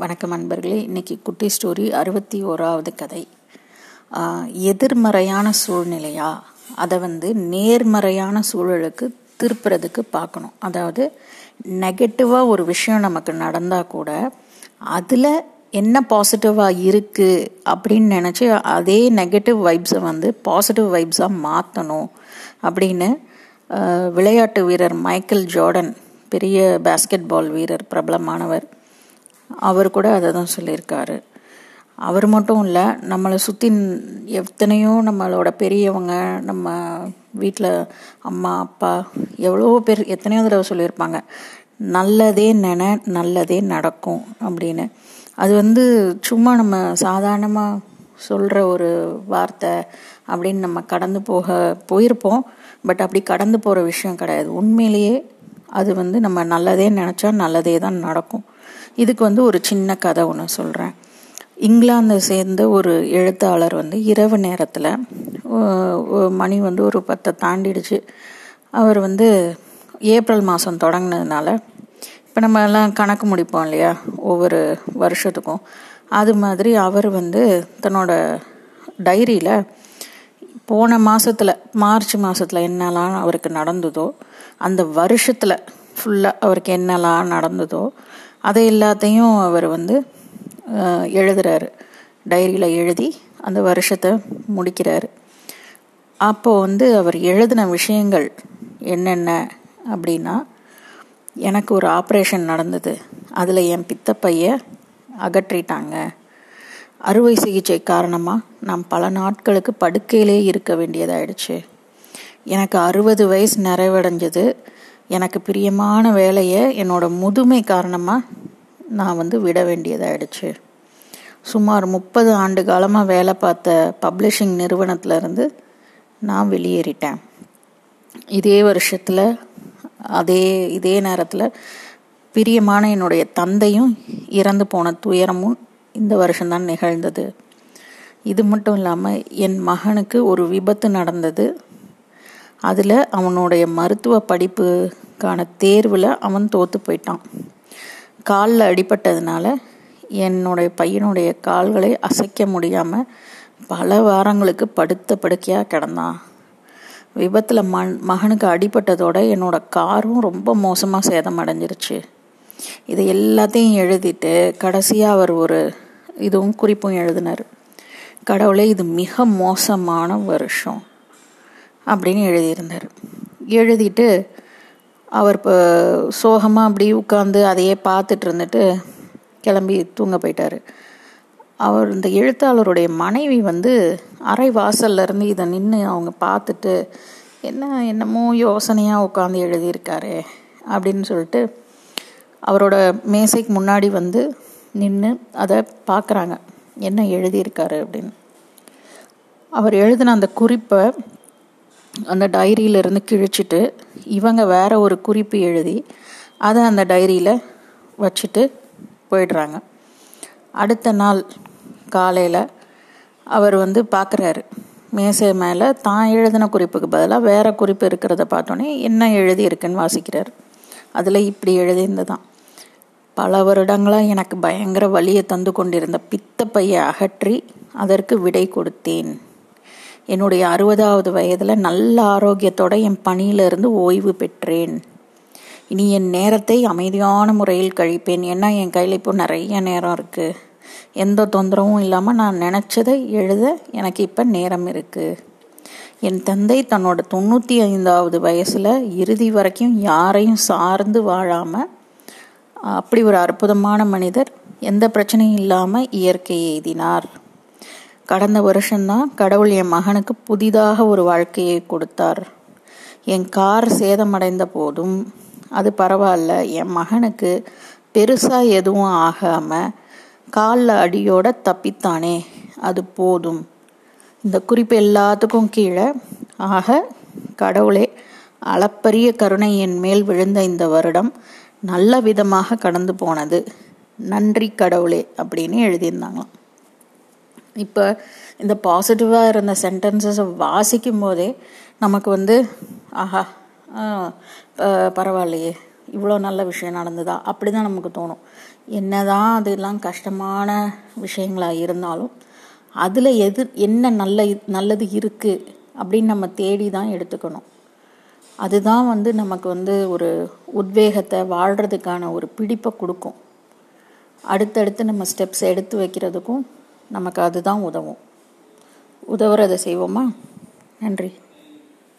வணக்கம் அன்பர்களே. இன்னைக்கு குட்டி ஸ்டோரி 61வது கதை. எதிர்மறையான சூழ்நிலையா அதை நேர்மறையான சூழலுக்கு திருப்புறதுக்கு பார்க்கணும். அதாவது நெகட்டிவாக ஒரு விஷயம் நமக்கு நடந்தால் கூட அதில் என்ன பாசிட்டிவாக இருக்குது அப்படின்னு நினச்சி அதே நெகட்டிவ் வைப்ஸை பாசிட்டிவ் வைப்ஸாக மாற்றணும் அப்படின்னு விளையாட்டு வீரர் மைக்கேல் ஜார்டன், பெரிய பேஸ்கெட் பால் வீரர், பிரபலமானவர், அவர் கூட அதை தான் சொல்லியிருக்காரு. அவர் மட்டும் இல்லை, நம்மளை சுற்றி எத்தனையோ நம்மளோட பெரியவங்க, நம்ம வீட்டில் அம்மா அப்பா எவ்வளோ பேர் எத்தனையோ தடவை சொல்லியிருப்பாங்க, நல்லதே நினை நல்லதே நடக்கும் அப்படின்னு. அது சும்மா நம்ம சாதாரணமாக சொல்கிற ஒரு வார்த்தை அப்படின்னு நம்ம கடந்து போயிருப்போம். பட் அப்படி கடந்து போகிற விஷயம் கிடையாது. உண்மையிலேயே அது நம்ம நல்லதே நினச்சா நல்லதே தான் நடக்கும். இதுக்கு ஒரு சின்ன கதை ஒன்று சொல்கிறேன். இங்கிலாந்தை சேர்ந்த ஒரு எழுத்தாளர் இரவு நேரத்தில், மணி ஒரு 10 தாண்டிடுச்சு, அவர் ஏப்ரல் மாதம் தொடங்கினதுனால இப்போ நம்ம எல்லாம் கணக்கு முடிப்போம் இல்லையா ஒவ்வொரு வருஷத்துக்கும், அது மாதிரி அவர் தன்னோட டைரியில் போன மாதத்தில் மார்ச் மாதத்தில் என்னெல்லாம் அவருக்கு நடந்ததோ, அந்த வருஷத்தில் ஃபுல்லாக அவருக்கு என்னெல்லாம் நடந்ததோ அதை எல்லாத்தையும் அவர் எழுதுறாரு. டைரியில் எழுதி அந்த வருஷத்தை முடிக்கிறாரு. அப்போது அவர் எழுதின விஷயங்கள் என்னென்ன அப்படின்னா, எனக்கு ஒரு ஆப்ரேஷன் நடந்தது, அதில் என் பித்தப்பையை அகற்றிட்டாங்க, அறுவை சிகிச்சை காரணமாக நான் பல நாட்களுக்கு படுக்கையிலே இருக்க வேண்டியதாயிடுச்சு, எனக்கு 60 வயசு நிறைவடைஞ்சது, எனக்கு பிரியமான வேலையை என்னோட முதுமை காரணமாக நான் விட வேண்டியதாகிடுச்சு, சுமார் 30 ஆண்டு காலமாக வேலை பார்த்த பப்ளிஷிங் நிறுவனத்திலேருந்து நான் வெளியேறிட்டேன். இதே வருஷத்தில் இதே நேரத்தில் பிரியமான என்னுடைய தந்தையும் இறந்து போன துயரமும் இந்த வருஷம்தான் நிகழ்ந்தது. இது மட்டும் இல்லாமல் என் மகனுக்கு ஒரு விபத்து நடந்தது, அதில் அவனுடைய மருத்துவ படிப்புக்கான தேர்வில் அவன் தோற்று போயிட்டான், காலில் அடிபட்டதுனால என்னுடைய பையனுடைய கால்களை அசைக்க முடியாமல் பல வாரங்களுக்கு படுத்த படுக்கையாக கிடந்தான். விபத்தில் மகனுக்கு அடிபட்டதோட என்னோட காரும் ரொம்ப மோசமாக சேதம் அடைஞ்சிருச்சு. இதை எல்லாத்தையும் எழுதிட்டு கடைசியாக அவர் ஒரு இதுவும் குறிப்பும் எழுதினார். கடவுளே, இது மிக மோசமான வருஷம் அப்படின்னு எழுதியிருந்தார். எழுதிட்டு அவர் இப்போ சோகமாக அப்படி உட்காந்து அதையே பார்த்துட்டு இருந்துட்டு கிளம்பி தூங்க போயிட்டார். அவர் இந்த எழுத்தாளருடைய மனைவி அரை வாசல்லேருந்து இதை நின்று அவங்க பார்த்துட்டு, என்னமோ யோசனையாக உட்காந்து எழுதியிருக்காரு அப்படின்னு சொல்லிட்டு அவரோட மேசைக்கு முன்னாடி நின்று அதை பார்க்குறாங்க, என்ன எழுதியிருக்காரு அப்படின்னு. அவர் எழுதின அந்த குறிப்பை அந்த டைரியிலேருந்து கிழிச்சிட்டு இவங்க வேற ஒரு குறிப்பு எழுதி அதை அந்த டைரியில் வச்சுட்டு போயிடுறாங்க. அடுத்த நாள் காலையில் அவர் பார்க்குறாரு, மேசை மேலே தான் எழுதின குறிப்புக்கு பதிலாக வேற குறிப்பு இருக்கிறத பார்த்தோன்னே என்ன எழுதியிருக்குன்னு வாசிக்கிறார். அதில் இப்படி எழுதியிருந்ததான், பல வருடங்களாக எனக்கு பயங்கர வலியை தந்து கொண்டிருந்த பித்தப்பையை அகற்றி அதற்கு விடை கொடுத்தேன், என்னுடைய 60வது வயதில் நல்ல ஆரோக்கியத்தோடு என் பணியிலிருந்து ஓய்வு பெற்றேன், இனி என் நேரத்தை அமைதியான முறையில் கழிப்பேன், ஏன்னா என் கையில் இப்போ நிறைய நேரம் இருக்குது, எந்த தொந்தரவும் இல்லாமல் நான் நினச்சதை எழுத எனக்கு இப்போ நேரம் இருக்குது, என் தந்தை தன்னோட 95வது வயசில் இறுதி வரைக்கும் யாரையும் சார்ந்து வாழாமல் அப்படி ஒரு அற்புதமான மனிதர், எந்த பிரச்சனையும் இல்லாமல் இயற்கையை எய்தினார், கடந்த வருஷம்தான் கடவுள் என் மகனுக்கு புதிதாக ஒரு வாழ்க்கையை கொடுத்தார், என் கார் சேதமடைந்த போதும் அது பரவாயில்ல, என் மகனுக்கு பெருசாக எதுவும் ஆகாமல் காலில் அடியோட தப்பித்தானே அது போதும், இந்த குறிப்பு எல்லாத்துக்கும் கீழே, ஆக கடவுளே அளப்பரிய கருணை என் மேல் விழுந்த இந்த வருடம் நல்ல விதமாக கடந்து போனது, நன்றி கடவுளே அப்படின்னு எழுதியிருந்தாங்களாம். இப்போ இந்த பாசிட்டிவாக இருந்த சென்டென்சஸை வாசிக்கும் போதே நமக்கு ஆஹா பரவாயில்லையே, இவ்வளோ நல்ல விஷயம் நடந்ததா அப்படி தான் நமக்கு தோணும். என்னதான் அதெல்லாம் கஷ்டமான விஷயங்களாக இருந்தாலும் அதில் எது என்ன நல்லது இருக்குது அப்படின்னு நம்ம தேடி தான் எடுத்துக்கணும். அதுதான் நமக்கு ஒரு உத்வேகத்தை, வாழ்கிறதுக்கான ஒரு பிடிப்பை கொடுக்கும். அடுத்தடுத்து நம்ம ஸ்டெப்ஸ் எடுத்து வைக்கிறதுக்கும் நமக்கு அதுதான் உதவும். உதவுறதை செய்வோமா? நன்றி.